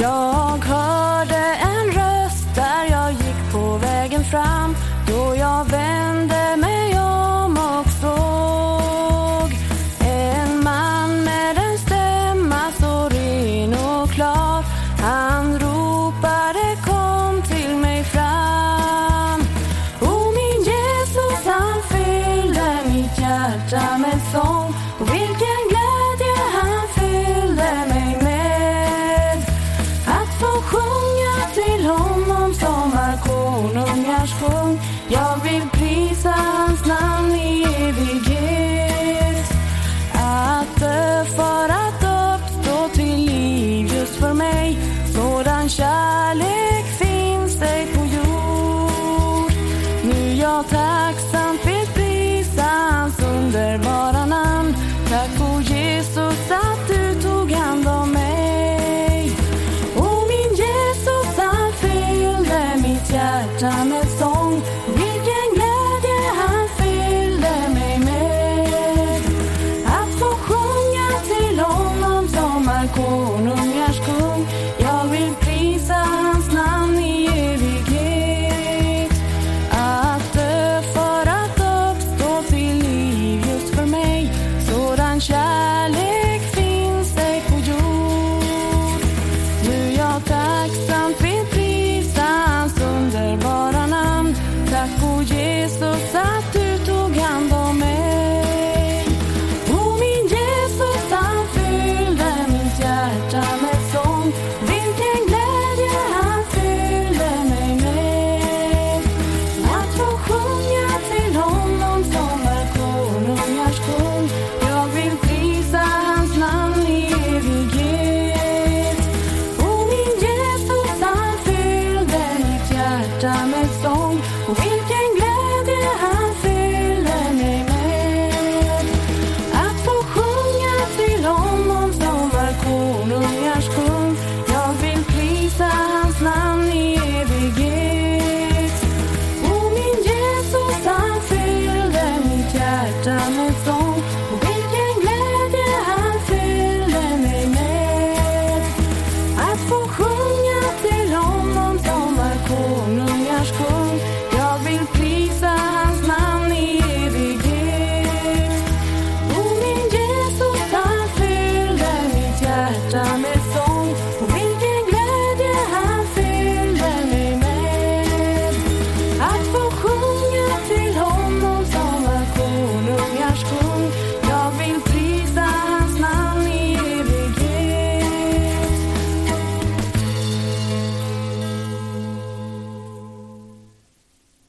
Jag hörde en röst där jag gick på vägen fram. Då jag vände mig om och såg en man med en stämma så ren och klar. Han ropade, kom till mig fram. Och min Jesus, han fyllde mitt hjärta med sång. Och vilken glädje han fyllde mig med. Att få sjunga till honom som är konungars kung. Jag vill prisa hans namn i evighet. Att dö för att uppstå till liv just för mig. Sådan kärlek finns dig på jord. Nu jag tacksamt vill prisa hans underbara namn. Tack o Jesus att du tog hand om mig. O min Jesus, han fyllde mitt hjärta med sång. Vilken glädje han fyllde mig med. Att få sjunga till honom som är konungars kung. Jag vill prisa hans namn i evighet. Att dö för att uppstå till liv just för mig. Sådan kärlek finns dig på jord. Nu jag tacksamt vill prisa hans underbara namn. Tack o Jesus att du tog hand om mig. O min Jesus, han fyllde mitt hjärta med sång. Vilken glädje han fyllde mig med. Att få sjunga till honom som är konungars kung. Jag vill prisa hans namn i evighet. O min Jesus, han fyllde mitt hjärta med sång. Och